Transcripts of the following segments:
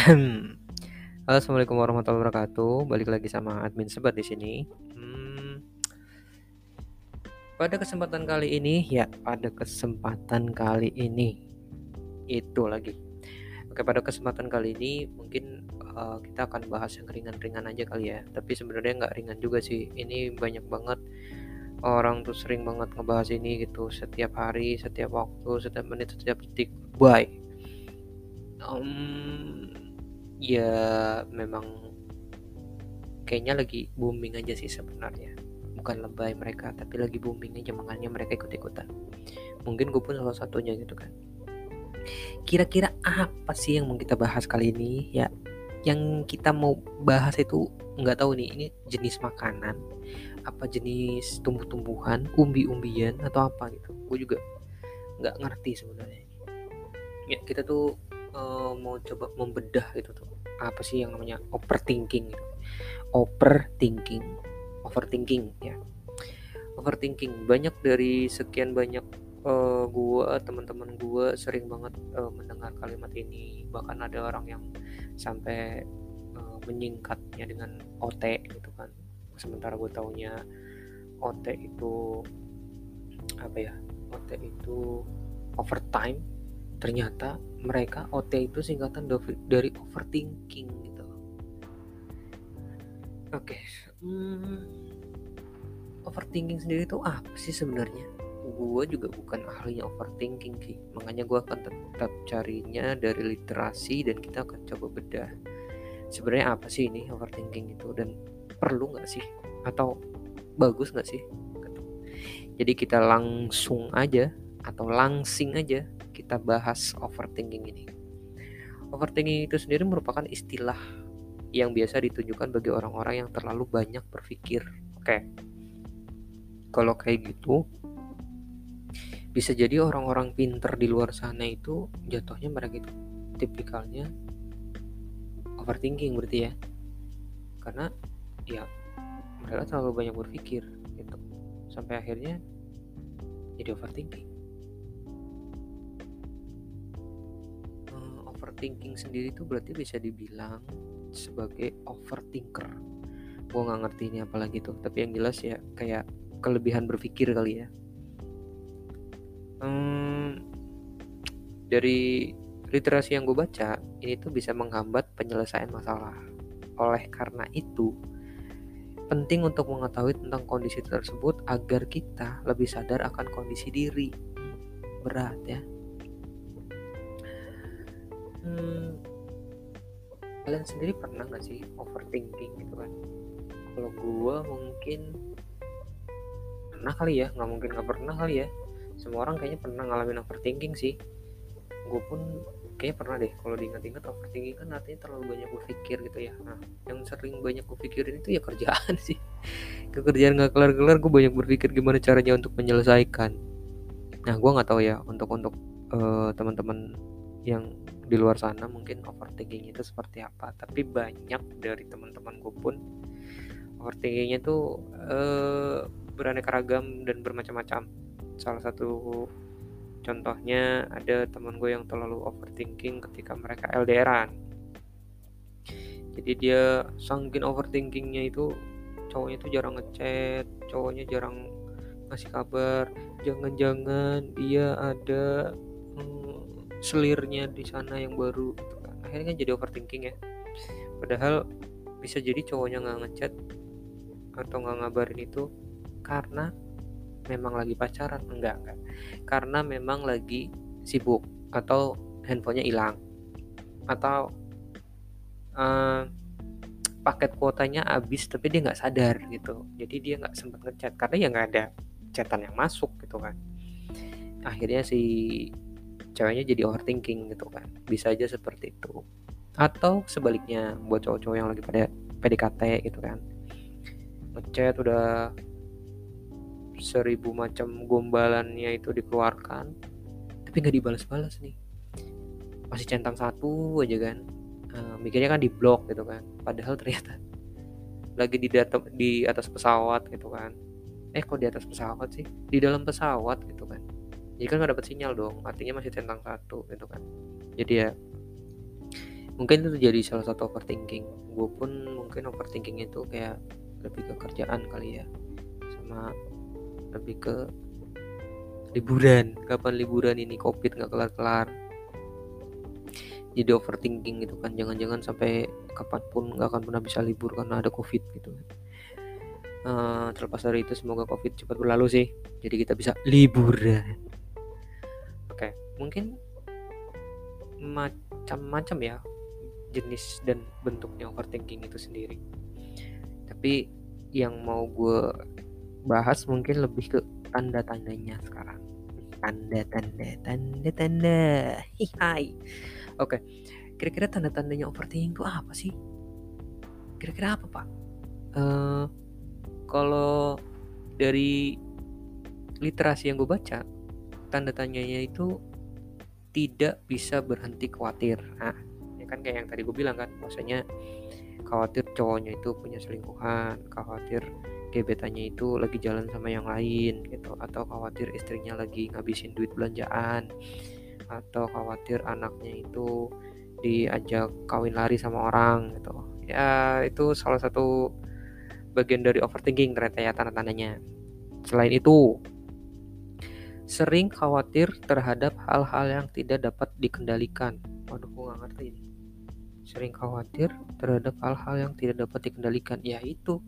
Halo, assalamualaikum warahmatullahi wabarakatuh. Balik lagi sama admin Sebar di sini. Pada kesempatan kali ini mungkin kita akan bahas yang ringan-ringan aja kali ya. Tapi sebenarnya nggak ringan juga sih. Ini banyak banget orang tuh sering banget ngebahas ini gitu. Setiap hari, setiap waktu, setiap menit, setiap detik. Bye. Ya memang kayaknya lagi booming aja sih sebenarnya, bukan lebay mereka, tapi lagi booming aja, makanya mereka ikut-ikutan. Mungkin gue pun salah satunya gitu kan. Kira-kira apa sih yang mau kita bahas kali ini ya? Yang kita mau bahas itu nggak tahu nih, ini jenis makanan apa, jenis tumbuh-tumbuhan, umbi-umbian atau apa gitu. Gue juga nggak ngerti sebenarnya. Ya kita tuh mau coba membedah gitu tuh. Apa sih yang namanya overthinking gitu. Overthinking ya. Overthinking banyak dari sekian banyak teman-teman gua sering banget mendengar kalimat ini. Bahkan ada orang yang sampai menyingkatnya dengan OT gitu kan. Sementara gua taunya OT itu apa ya? OT itu overtime. Ternyata mereka OT itu singkatan dari overthinking gitu. Oke. Overthinking sendiri itu apa sih sebenarnya? Gue juga bukan ahlinya overthinking sih. Makanya gue akan tetap carinya dari literasi dan kita akan coba bedah. Sebenarnya apa sih ini overthinking itu dan perlu nggak sih? Atau bagus nggak sih? Jadi kita langsung aja atau langsing aja kita bahas overthinking ini. Overthinking itu sendiri merupakan istilah yang biasa ditujukan bagi orang-orang yang terlalu banyak berpikir. Oke. Kalau kayak gitu, bisa jadi orang-orang pinter di luar sana itu jatuhnya mereka itu tipikalnya overthinking berarti ya. Karena ya mereka terlalu banyak berpikir gitu. Sampai akhirnya jadi overthinking. Overthinking sendiri itu berarti bisa dibilang sebagai overthinker. Gue gak ngerti ini apalagi tuh, tapi yang jelas ya kayak kelebihan berpikir kali ya. Dari literasi yang gue baca, ini tuh bisa menghambat penyelesaian masalah. Oleh karena itu penting untuk mengetahui tentang kondisi tersebut agar kita lebih sadar akan kondisi diri. Berat ya. Kalian sendiri pernah gak sih overthinking gitu kan? Kalau gue mungkin pernah kali ya, gak mungkin gak pernah kali ya. Semua orang kayaknya pernah ngalamin overthinking sih. Gue pun kayaknya pernah deh. Kalau diingat-ingat, overthinking kan artinya terlalu banyak berpikir gitu ya. Nah, yang sering banyak kupikirin itu ya kerjaan sih. Kerjaan gak kelar-kelar, gue banyak berpikir gimana caranya untuk menyelesaikan. Nah gue gak tahu ya untuk teman-teman yang di luar sana mungkin overthinking itu seperti apa, tapi banyak dari teman-teman gue pun overthinkingnya tuh beraneka ragam dan bermacam-macam. Salah satu contohnya ada teman gue yang terlalu overthinking ketika mereka LDRan. Jadi dia saking overthinkingnya itu cowoknya tuh jarang ngechat, cowoknya jarang ngasih kabar. Jangan-jangan dia ada selirnya di sana yang baru gitu kan. Akhirnya kan jadi overthinking ya. Padahal bisa jadi cowoknya nggak ngechat atau nggak ngabarin itu karena memang lagi pacaran, enggak. Karena memang lagi sibuk atau handphonenya hilang atau paket kuotanya habis tapi dia nggak sadar gitu. Jadi dia nggak sempat ngechat karena ya nggak ada chatan yang masuk gitu kan. Akhirnya si ceweknya jadi overthinking gitu kan. Bisa aja seperti itu. Atau sebaliknya buat cowok-cowok yang lagi pada PDKT gitu kan. Ngechat udah 1000 macam gombalannya itu dikeluarkan, tapi gak dibalas-balas nih. Masih centang satu aja kan. Mikirnya kan di blok gitu kan. Padahal ternyata lagi di atas pesawat gitu kan. Kok di atas pesawat sih? Di dalam pesawat gitu kan. Jadi kan nggak dapat sinyal dong, artinya masih centang satu gitu kan. Jadi ya mungkin itu jadi salah satu overthinking. Gue pun mungkin overthinking itu kayak lebih ke kerjaan kali ya, sama lebih ke liburan, kapan liburan ini, covid nggak kelar-kelar, jadi overthinking gitu kan, jangan-jangan sampai kapanpun nggak akan pernah bisa libur karena ada covid gitu. Terlepas dari itu, semoga covid cepat berlalu sih, jadi kita bisa liburan. Oke, mungkin macam-macam ya jenis dan bentuknya overthinking itu sendiri. Tapi yang mau gue bahas mungkin lebih ke tanda-tandanya sekarang. Tanda. Hi. Oke. Kira-kira tanda-tandanya overthinking itu apa sih? Kira-kira apa, Pak? Kalau dari literasi yang gue baca, tanda-tandanya itu tidak bisa berhenti khawatir. Nah, ya kan kayak yang tadi gue bilang kan, maksudnya khawatir cowoknya itu punya selingkuhan, khawatir gebetannya itu lagi jalan sama yang lain gitu, atau khawatir istrinya lagi ngabisin duit belanjaan, atau khawatir anaknya itu diajak kawin lari sama orang gitu. Ya, itu salah satu bagian dari overthinking ternyata ya tanda-tandanya. Selain itu, sering khawatir terhadap hal-hal yang tidak dapat dikendalikan. Waduh, gue gak ngerti ini. Sering khawatir terhadap hal-hal yang tidak dapat dikendalikan, yaitu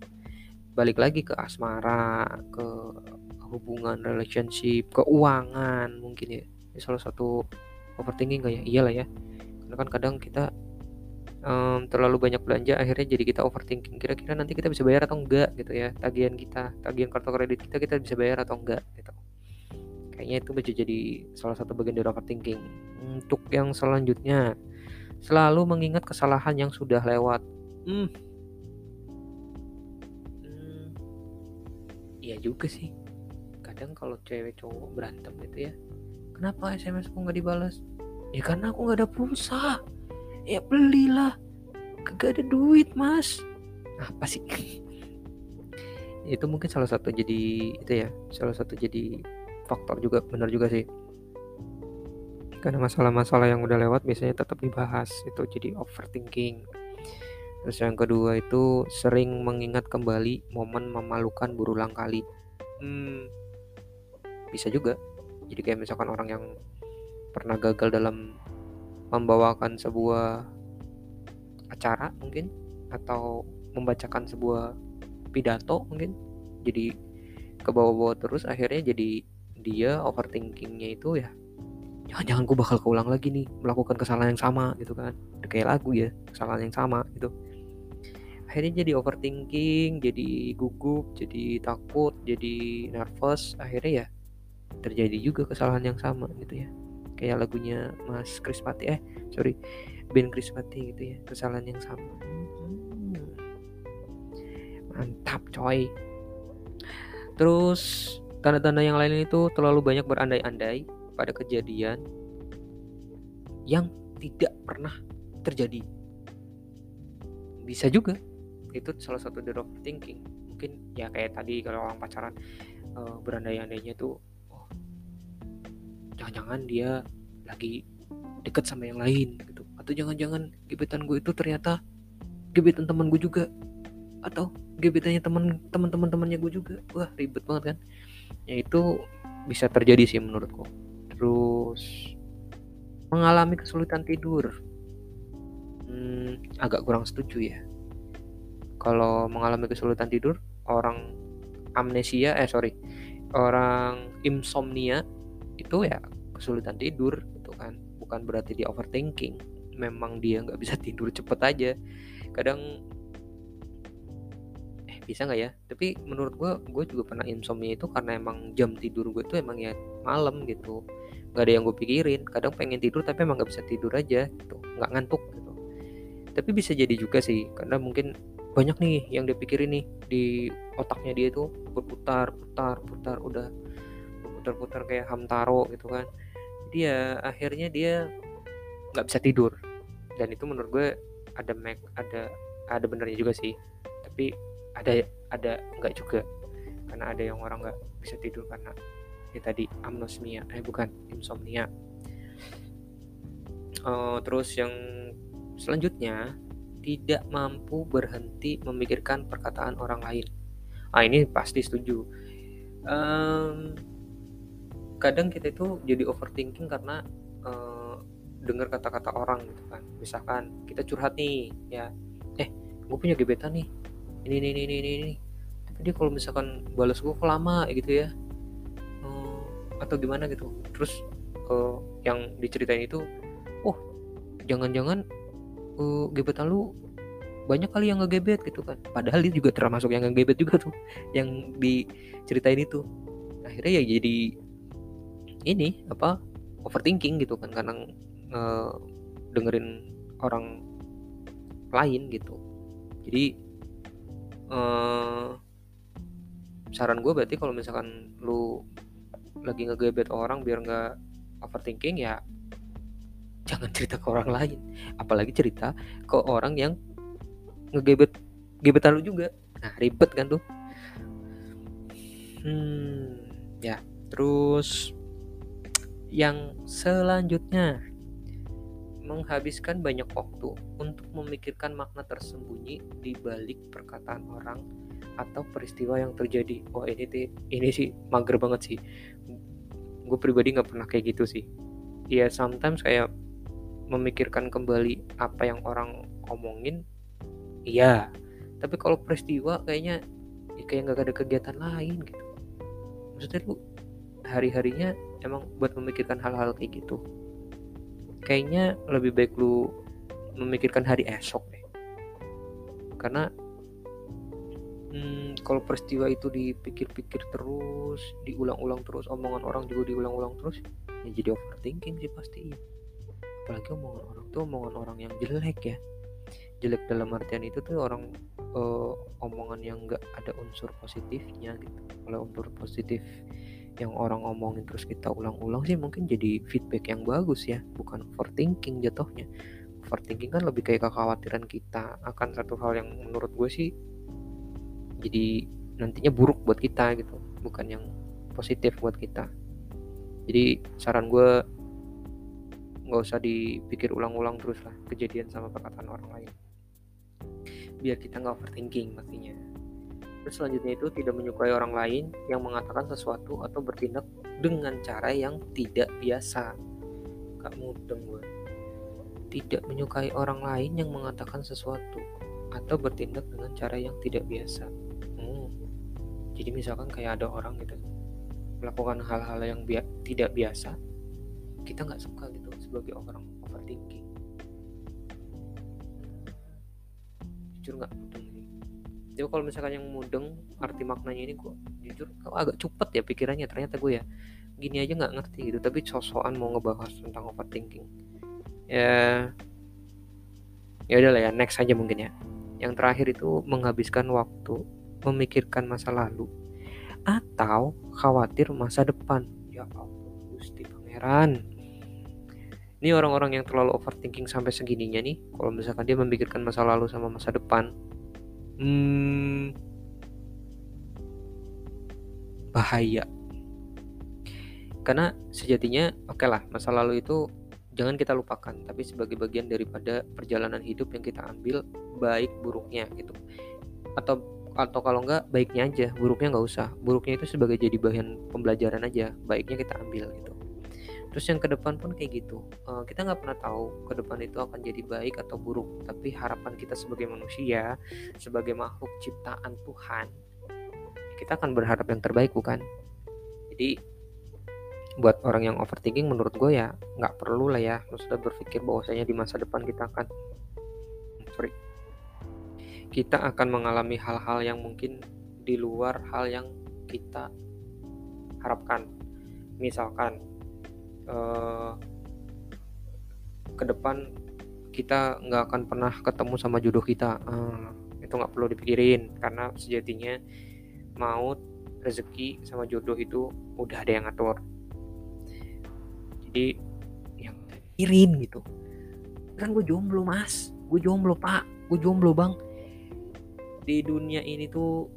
balik lagi ke asmara, ke hubungan, relationship, keuangan mungkin ya. Ini salah satu overthinking gak ya? Iyalah ya, karena kan kadang kita terlalu banyak belanja, akhirnya jadi kita overthinking, kira-kira nanti kita bisa bayar atau enggak gitu ya, tagihan kartu kredit kita bisa bayar atau enggak gitu. Kayaknya itu bisa jadi salah satu bagian dari overthinking. Untuk yang selanjutnya, selalu mengingat kesalahan yang sudah lewat. Iya juga sih. Kadang kalau cewek cowok berantem gitu ya, kenapa SMS ku gak dibalas? Ya karena aku gak ada pulsa. Ya belilah, gak ada duit mas. Apa sih? Itu mungkin salah satu jadi itu ya, salah satu jadi faktor juga. Benar juga sih, karena masalah-masalah yang udah lewat biasanya tetap dibahas, itu jadi overthinking. Terus yang kedua itu sering mengingat kembali momen memalukan berulang kali. Bisa juga. Jadi kayak misalkan orang yang pernah gagal dalam membawakan sebuah acara mungkin, atau membacakan sebuah pidato mungkin, jadi kebawa-bawa terus, akhirnya jadi dia overthinkingnya itu ya, jangan-jangan gue bakal keulang lagi nih melakukan kesalahan yang sama gitu kan, kayak lagu ya, kesalahan yang sama gitu. Akhirnya jadi overthinking, jadi gugup, jadi takut, jadi nervous, akhirnya ya terjadi juga kesalahan yang sama gitu ya, kayak lagunya Mas Krispati Ben Krispati gitu ya, kesalahan yang sama. Mantap coy. Terus tanda-tanda yang lain itu terlalu banyak berandai-andai pada kejadian yang tidak pernah terjadi. Bisa juga. Itu salah satu dari overthinking. Mungkin ya kayak tadi kalau orang pacaran, berandai-andainya tuh, oh, jangan-jangan dia lagi deket sama yang lain gitu. Atau jangan-jangan gebetan gue itu ternyata gebetan teman gue juga, atau gebetannya teman-temannya gue juga. Wah, ribet banget kan. Ya itu bisa terjadi sih menurutku. Terus mengalami kesulitan tidur, agak kurang setuju ya. Kalau mengalami kesulitan tidur, orang orang insomnia itu ya kesulitan tidur gitu kan. Bukan berarti dia overthinking, memang dia nggak bisa tidur cepet aja. Kadang bisa nggak ya? Tapi menurut gue juga pernah insomnia itu karena emang jam tidur gue tuh emang ya malam gitu, nggak ada yang gue pikirin. Kadang pengen tidur tapi emang nggak bisa tidur aja gitu, nggak ngantuk gitu. Tapi bisa jadi juga sih, karena mungkin banyak nih yang dia pikirin nih di otaknya, dia tuh berputar udah berputar kayak Hamtaro gitu kan. Dia akhirnya dia nggak bisa tidur, dan itu menurut gue ada benernya juga sih. Tapi ada nggak juga, karena ada yang orang nggak bisa tidur karena ya tadi insomnia. Terus yang Selanjutnya, tidak mampu berhenti memikirkan perkataan orang lain. Ini pasti setuju. Kadang kita itu jadi overthinking karena dengar kata-kata orang gitu kan. Misalkan kita curhat nih, ya, gue punya gebetan nih, ini. Tapi dia kalau misalkan balas gue kok lama gitu ya, atau gimana gitu. Terus yang diceritain itu, jangan-jangan gebetan lu banyak kali yang ngegebet gitu kan. Padahal dia juga termasuk yang ngegebet juga tuh, yang diceritain itu. Akhirnya ya jadi ini overthinking gitu kan, karena dengerin orang lain gitu. Jadi saran gue berarti kalau misalkan lu lagi ngegebet orang biar nggak overthinking, ya jangan cerita ke orang lain, apalagi cerita ke orang yang ngegebetan lu juga. Ribet kan tuh. Ya, terus yang selanjutnya, menghabiskan banyak waktu untuk memikirkan makna tersembunyi di balik perkataan orang atau peristiwa yang terjadi. Ini sih mager banget sih. Gue pribadi nggak pernah kayak gitu sih. Ya sometimes kayak memikirkan kembali apa yang orang omongin, iya, tapi kalau peristiwa kayaknya nggak ada kegiatan lain gitu. Maksudnya lu hari-harinya emang buat memikirkan hal-hal kayak gitu. Kayaknya lebih baik lu memikirkan hari esok deh, karena kalau peristiwa itu dipikir-pikir terus, diulang-ulang terus, omongan orang juga diulang-ulang terus, ya jadi overthinking sih pasti. Apalagi omongan orang tuh omongan orang yang jelek ya. Jelek dalam artian itu tuh orang omongan yang gak ada unsur positifnya gitu. Kalau unsur positif yang orang omongin terus kita ulang-ulang sih mungkin jadi feedback yang bagus ya. Bukan overthinking jatuhnya. Overthinking kan lebih kayak kekhawatiran kita akan satu hal yang menurut gue sih jadi nantinya buruk buat kita gitu, bukan yang positif buat kita. Jadi saran gue, gak usah dipikir ulang-ulang terus lah kejadian sama perkataan orang lain, biar kita gak overthinking pastinya. Terus selanjutnya itu tidak menyukai orang lain yang mengatakan sesuatu atau bertindak dengan cara yang tidak biasa. Gak mudeng gue. Tidak menyukai orang lain yang mengatakan sesuatu atau bertindak dengan cara yang tidak biasa. Jadi misalkan kayak ada orang gitu melakukan hal-hal yang tidak biasa, kita gak suka gitu sebagai orang overthinking. Jujur gak mudeng sih. Jadi kalau misalkan yang mudeng arti maknanya ini, gue jujur agak cupet ya pikirannya. Ternyata gue ya gini aja gak ngerti gitu, tapi sosokan mau ngebahas tentang overthinking. Ya udah lah ya, next aja mungkin ya. Yang terakhir itu menghabiskan waktu memikirkan masa lalu atau khawatir masa depan. Ya Allah, Gusti Pangeran. Ini orang-orang yang terlalu overthinking sampai segininya nih. Kalau misalkan dia memikirkan masa lalu sama masa depan, bahaya. Karena sejatinya oke lah, masa lalu itu jangan kita lupakan, tapi sebagai bagian daripada perjalanan hidup yang kita ambil, baik buruknya gitu. Atau kalau enggak, baiknya aja, buruknya enggak usah. Buruknya itu sebagai jadi bahan pembelajaran aja, baiknya kita ambil gitu. Terus yang ke depan pun kayak gitu. Kita nggak pernah tahu ke depan itu akan jadi baik atau buruk. Tapi harapan kita sebagai manusia, sebagai makhluk ciptaan Tuhan, kita akan berharap yang terbaik bukan? Jadi buat orang yang overthinking menurut gue ya nggak perlu lah ya. Maksudnya berpikir bahwasanya di masa depan kita akan mengalami hal-hal yang mungkin di luar hal yang kita harapkan. Misalkan ke depan kita nggak akan pernah ketemu sama jodoh kita. Itu nggak perlu dipikirin, karena sejatinya maut, rezeki sama jodoh itu udah ada yang ngatur. Jadi yang pikirin gitu kan, gue jomblo mas, gue jomblo pak, gue jomblo bang. Di dunia ini tuh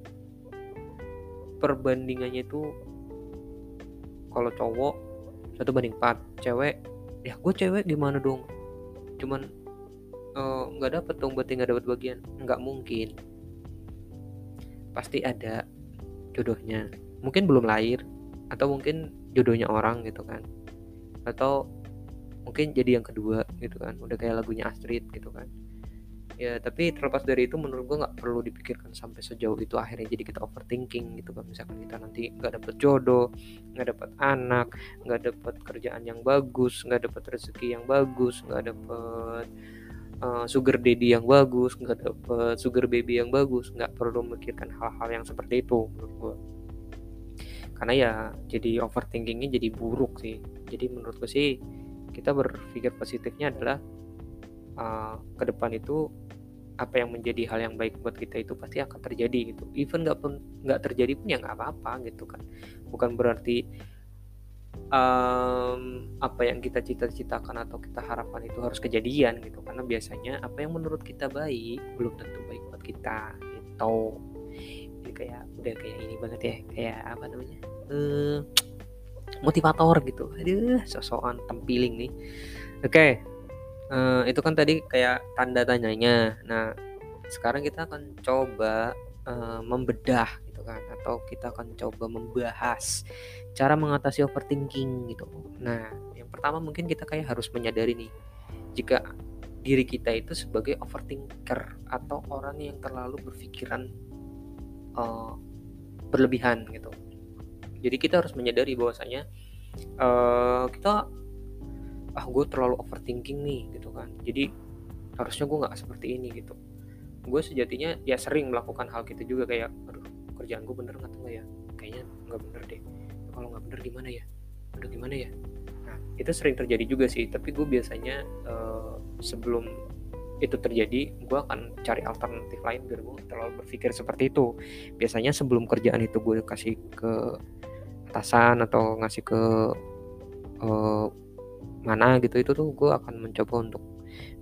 perbandingannya tuh kalau cowok 1/4, cewek, ya gue cewek gimana dong, cuman nggak dapat dong, berarti nggak dapat bagian. Nggak mungkin, pasti ada jodohnya. Mungkin belum lahir, atau mungkin jodohnya orang gitu kan, atau mungkin jadi yang kedua gitu kan, udah kayak lagunya Astrid gitu kan. Ya tapi terlepas dari itu, menurut gue nggak perlu dipikirkan sampai sejauh itu akhirnya jadi kita overthinking gitu kan. Misalkan kita nanti nggak dapet jodoh, nggak dapet anak, nggak dapet kerjaan yang bagus, nggak dapet rezeki yang bagus, nggak dapet sugar daddy yang bagus, nggak dapet sugar baby yang bagus, nggak perlu memikirkan hal-hal yang seperti itu menurut gue. Karena ya jadi overthinkingnya jadi buruk sih. Jadi menurut gue sih, kita berpikir positifnya adalah ke depan itu apa yang menjadi hal yang baik buat kita itu pasti akan terjadi gitu. Even nggak terjadi pun ya nggak apa-apa gitu kan. Bukan berarti apa yang kita cita-citakan atau kita harapkan itu harus kejadian gitu. Karena biasanya apa yang menurut kita baik belum tentu baik buat kita gitu. Jadi kayak ini banget ya, kayak apa namanya, motivator gitu. Aduh, sosokan tempiling nih. Oke. Itu kan tadi kayak tanda tanyanya. Nah, sekarang kita akan coba membedah gitu kan, atau kita akan coba membahas cara mengatasi overthinking gitu. Nah, yang pertama mungkin kita kayak harus menyadari nih jika diri kita itu sebagai overthinker atau orang yang terlalu berpikiran berlebihan gitu. Jadi kita harus menyadari bahwasanya kita gue terlalu overthinking nih gitu kan, jadi harusnya gue gak seperti ini gitu. Gue sejatinya ya sering melakukan hal gitu juga, kayak aduh, kerjaan gue bener gak tuh ya, kayaknya gak bener deh, kalau gak bener gimana ya, aduh gimana ya. Nah itu sering terjadi juga sih, tapi gue biasanya sebelum itu terjadi gue akan cari alternatif lain biar gue terlalu berpikir seperti itu. Biasanya sebelum kerjaan itu gue kasih ke atasan atau ngasih ke mana gitu, itu tuh gue akan mencoba untuk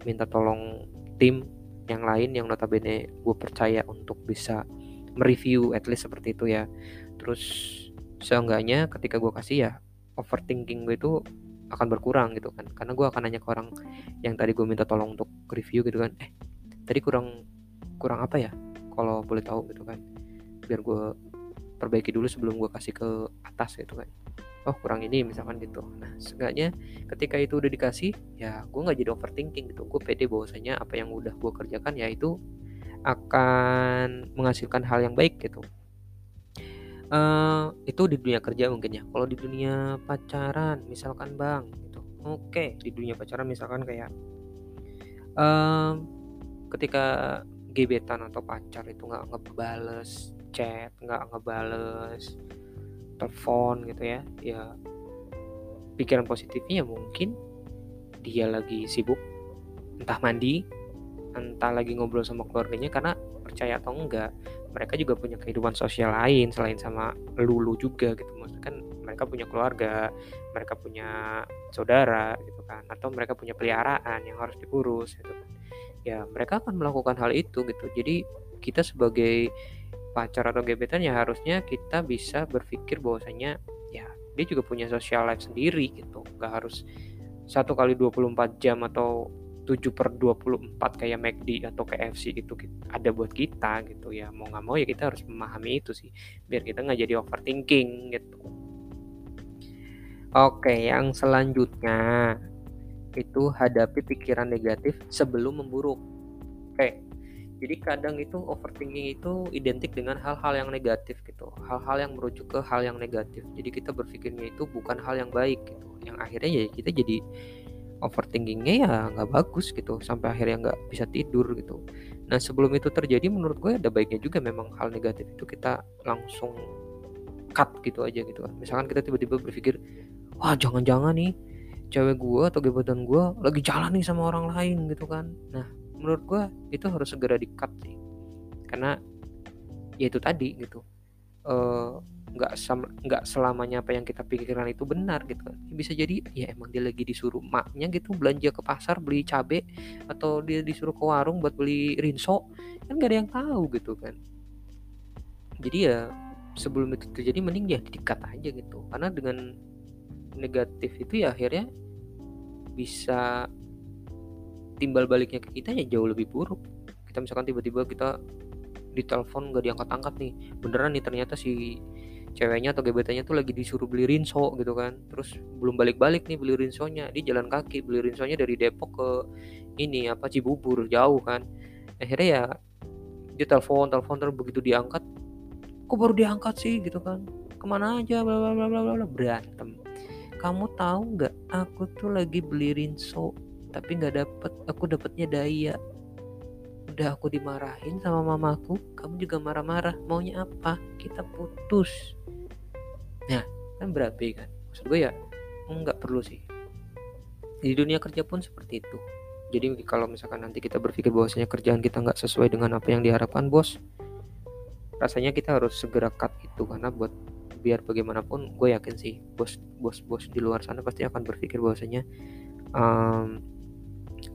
minta tolong tim yang lain yang notabene gue percaya untuk bisa mereview at least seperti itu ya. Terus seenggaknya ketika gue kasih ya, overthinking gue itu akan berkurang gitu kan, karena gue akan nanya ke orang yang tadi gue minta tolong untuk review gitu kan, tadi kurang apa ya kalau boleh tahu gitu kan, biar gue perbaiki dulu sebelum gue kasih ke atas gitu kan. Oh kurang ini misalkan gitu. Nah seenggaknya ketika itu udah dikasih ya, gue gak jadi overthinking gitu. Gue pede bahwasanya apa yang udah gue kerjakan ya itu akan menghasilkan hal yang baik gitu. Itu di dunia kerja mungkin ya. Kalau di dunia pacaran misalkan bang gitu. Oke, di dunia pacaran misalkan kayak ketika gebetan atau pacar itu gak ngebales chat, gak ngebales telepon gitu ya. Ya pikiran positifnya mungkin dia lagi sibuk, entah mandi, entah lagi ngobrol sama keluarganya. Karena percaya atau enggak, mereka juga punya kehidupan sosial lain selain sama lulu juga gitu. Maksudnya kan mereka punya keluarga, mereka punya saudara gitu kan, atau mereka punya peliharaan yang harus diurus gitu kan. Ya mereka akan melakukan hal itu gitu. Jadi kita sebagai pacar atau gebetan ya harusnya kita bisa berpikir bahwasanya ya dia juga punya social life sendiri gitu. Gak harus 1x 24 jam atau 7/24 kayak McD atau KFC itu ada buat kita gitu ya. Mau gak mau ya kita harus memahami itu sih, biar kita gak jadi overthinking gitu. Oke, yang selanjutnya itu hadapi pikiran negatif sebelum memburuk. Oke. Jadi kadang itu overthinking itu identik dengan hal-hal yang negatif gitu. Hal-hal yang merujuk ke hal yang negatif. Jadi kita berpikirnya itu bukan hal yang baik gitu. Yang akhirnya ya kita jadi overthinkingnya ya gak bagus gitu. Sampai akhirnya gak bisa tidur gitu. Nah sebelum itu terjadi menurut gue ada baiknya juga memang hal negatif itu kita langsung cut gitu aja gitu kan. Misalkan kita tiba-tiba berpikir, wah jangan-jangan nih cewek gue atau gebetan gue lagi jalan nih sama orang lain gitu kan. Nah menurut gue itu harus segera di cut sih, karena ya itu tadi gitu, nggak selamanya apa yang kita pikirkan itu benar gitu kan. Bisa jadi ya emang dia lagi disuruh maknya gitu belanja ke pasar beli cabe, atau dia disuruh ke warung buat beli rinso, kan nggak ada yang tahu gitu kan. Jadi ya sebelum itu terjadi mending ya di cut aja gitu, karena dengan negatif itu ya akhirnya bisa timbal baliknya ke kita ya jauh lebih buruk. Kita misalkan tiba-tiba kita ditelepon gak diangkat-angkat nih, beneran nih ternyata si ceweknya atau gebetannya tuh lagi disuruh beli rinso gitu kan, terus belum balik-balik nih beli rinsonya, dia jalan kaki beli rinsonya dari Depok ke ini apa Cibubur, jauh kan. Akhirnya ya dia telepon terus begitu diangkat, kok baru diangkat sih gitu kan, kemana aja bla bla bla bla, berantem. Kamu tahu nggak, aku tuh lagi beli rinso tapi nggak dapet, aku dapetnya Daya. Udah aku dimarahin sama mamaku, kamu juga marah-marah, maunya apa, kita putus. Nah kan berabe kan, maksud gue ya nggak perlu sih. Di dunia kerja pun seperti itu. Jadi kalau misalkan nanti kita berpikir bahwasanya kerjaan kita nggak sesuai dengan apa yang diharapkan bos, rasanya kita harus segera cut itu, karena buat biar bagaimanapun gue yakin sih bos di luar sana pasti akan berpikir bahwasanya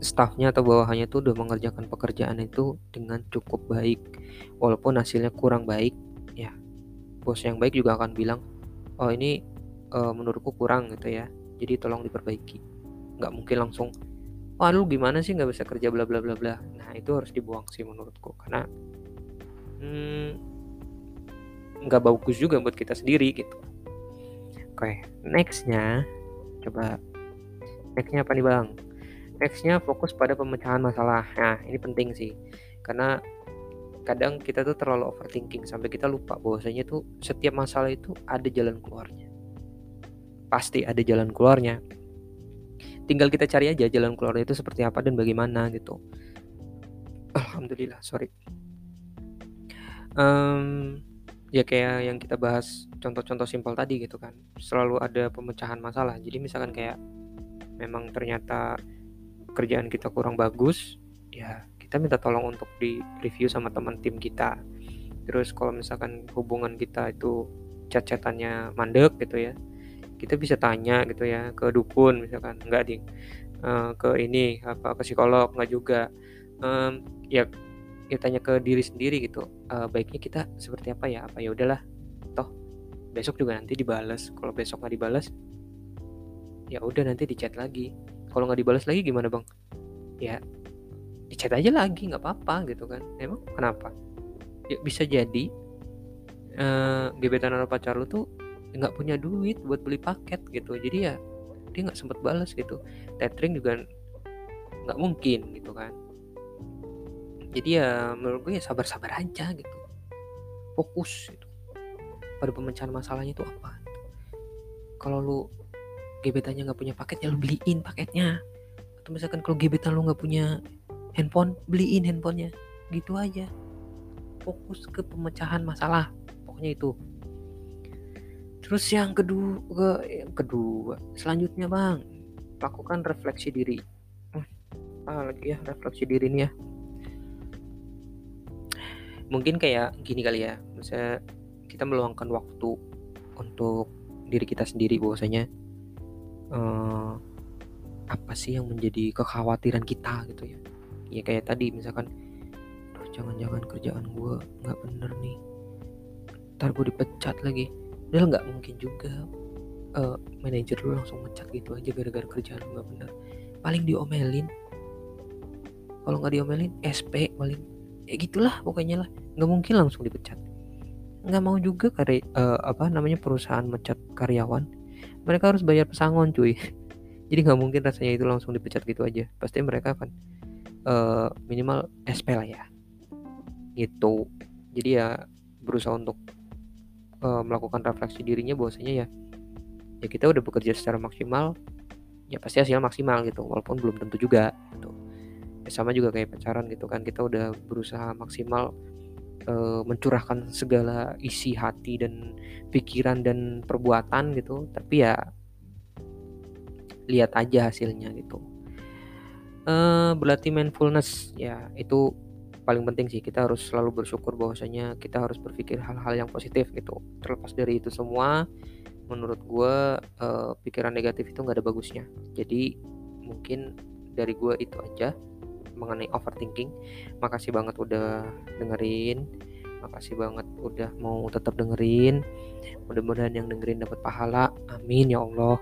staffnya atau bawahannya itu udah mengerjakan pekerjaan itu dengan cukup baik, walaupun hasilnya kurang baik ya. Bos yang baik juga akan bilang, oh ini menurutku kurang gitu ya, jadi tolong diperbaiki. Nggak mungkin langsung, wah lu gimana sih nggak bisa kerja bla bla bla bla. Nah itu harus dibuang sih menurutku, karena nggak bagus juga buat kita sendiri gitu. Oke, nextnya apa nih bang? Nextnya fokus pada pemecahan masalah. Nah ini penting sih, karena kadang kita tuh terlalu overthinking sampai kita lupa bahwasanya tuh setiap masalah itu ada jalan keluarnya. Pasti ada jalan keluarnya, tinggal kita cari aja jalan keluarnya itu seperti apa dan bagaimana gitu. Alhamdulillah, sorry. Ya kayak yang kita bahas contoh-contoh simpel tadi gitu kan, selalu ada pemecahan masalah. Jadi misalkan kayak memang ternyata kerjaan kita kurang bagus, ya kita minta tolong untuk di review sama teman tim kita. Terus kalau misalkan hubungan kita itu chat-chatannya mandek gitu ya, kita bisa tanya gitu ya ke dukun misalkan, enggak ding, ke ini apa ke psikolog, enggak juga, ya tanya ke diri sendiri gitu, baiknya kita seperti apa ya, apa ya udahlah, toh besok juga nanti dibalas. Kalau besok nggak dibalas, ya udah nanti di chat lagi. Kalau nggak dibalas lagi gimana bang? Ya dicat aja lagi, nggak apa-apa gitu kan. Emang kenapa? Ya bisa jadi gebetan atau pacar lu tuh nggak punya duit buat beli paket gitu, jadi ya dia nggak sempat balas gitu. Tethering juga nggak mungkin gitu kan. Jadi ya menurut gue ya sabar-sabar aja gitu, fokus gitu pada pemecahan masalahnya itu apa. Kalau lu gebetannya nggak punya paket, ya lu beliin paketnya. Atau misalkan kalau gebetan lu nggak punya handphone, beliin handphonenya. Gitu aja. Fokus ke pemecahan masalah. Pokoknya itu. Terus yang kedua, selanjutnya bang, lakukan refleksi diri. Refleksi diri nih ya. Mungkin kayak gini kali ya, misalnya kita meluangkan waktu untuk diri kita sendiri bahwasanya. Apa sih yang menjadi kekhawatiran kita gitu ya. Ya kayak tadi misalkan, aduh jangan-jangan kerjaan gue gak bener nih, ntar gue dipecat lagi. Padahal gak mungkin juga manajer lu langsung mecat gitu aja gara-gara kerjaan lu gak bener. Paling diomelin, kalau gak diomelin SP paling. Ya gitulah pokoknya lah, gak mungkin langsung dipecat. Gak mau juga perusahaan mecat karyawan. Mereka harus bayar pesangon cuy. Jadi gak mungkin rasanya itu langsung dipecat gitu aja. Pasti mereka akan minimal SP lah ya gitu. Jadi ya berusaha untuk melakukan refleksi dirinya bahwasanya ya kita udah bekerja secara maksimal, ya pasti hasilnya maksimal gitu. Walaupun belum tentu juga gitu. Ya, sama juga kayak pacaran gitu kan, kita udah berusaha maksimal mencurahkan segala isi hati dan pikiran dan perbuatan gitu, tapi ya lihat aja hasilnya gitu. Berlatih mindfulness ya, itu paling penting sih. Kita harus selalu bersyukur bahwasanya kita harus berpikir hal-hal yang positif gitu. Terlepas dari itu semua, menurut gue pikiran negatif itu nggak ada bagusnya. Jadi mungkin dari gue itu aja mengenai overthinking. Makasih banget udah dengerin, makasih banget udah mau tetap dengerin. Mudah-mudahan yang dengerin dapat pahala, amin ya Allah.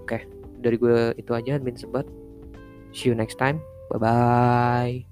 Oke, dari gue itu aja, admin sebat. See you next time. Bye-bye.